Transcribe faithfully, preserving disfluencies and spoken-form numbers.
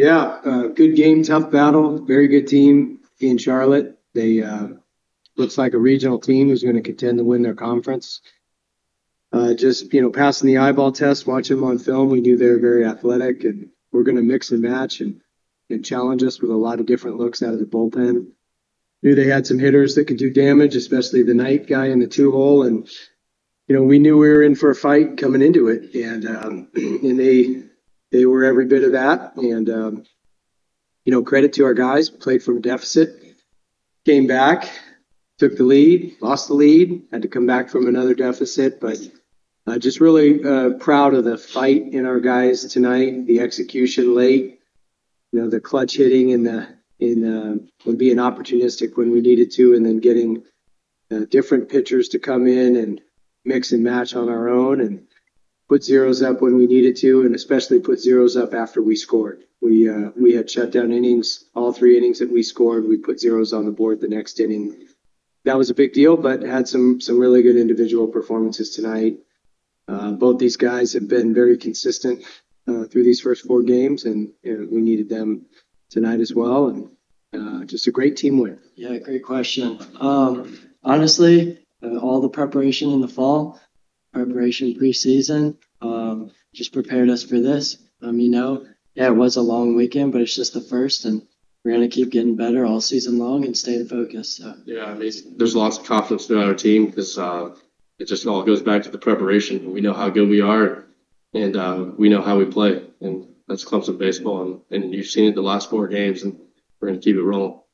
Yeah, uh, good game, tough battle, very good team in Charlotte. They uh, looks like a regional team who's going to contend to win their conference. Uh, just, you know, passing the eyeball test, watching them on film, we knew they were very athletic, and we're going to mix and match and, and challenge us with a lot of different looks out of the bullpen. Knew they had some hitters that could do damage, especially the night guy in the two-hole, and, you know, we knew we were in for a fight coming into it, and um, and they they were every bit of that, and, um, you know, credit to our guys, played from a deficit, came back, took the lead, lost the lead, had to come back from another deficit, but uh, just really uh, proud of the fight in our guys tonight, the execution late, you know, the clutch hitting and the in uh, being opportunistic when we needed to, and then getting uh, different pitchers to come in and mix and match on our own and put zeros up when we needed to, and especially put zeros up after we scored. We uh, we had shutdown innings, all three innings that we scored. We put zeros on the board the next inning. That was a big deal, but had some some really good individual performances tonight. Uh, both these guys have been very consistent uh, through these first four games, and you know, we needed them tonight as well, and uh, just a great team win. Yeah, great question. Um, honestly, Uh, all the preparation in the fall, preparation preseason, um, just prepared us for this. Um, you know, yeah, it was a long weekend, but it's just the first, and we're going to keep getting better all season long and stay focused. So. Yeah, I mean, there's lots of confidence throughout our team because uh, it just all goes back to the preparation. We know how good we are, and uh, we know how we play, and that's Clemson baseball, and, and you've seen it the last four games, and we're going to keep it rolling.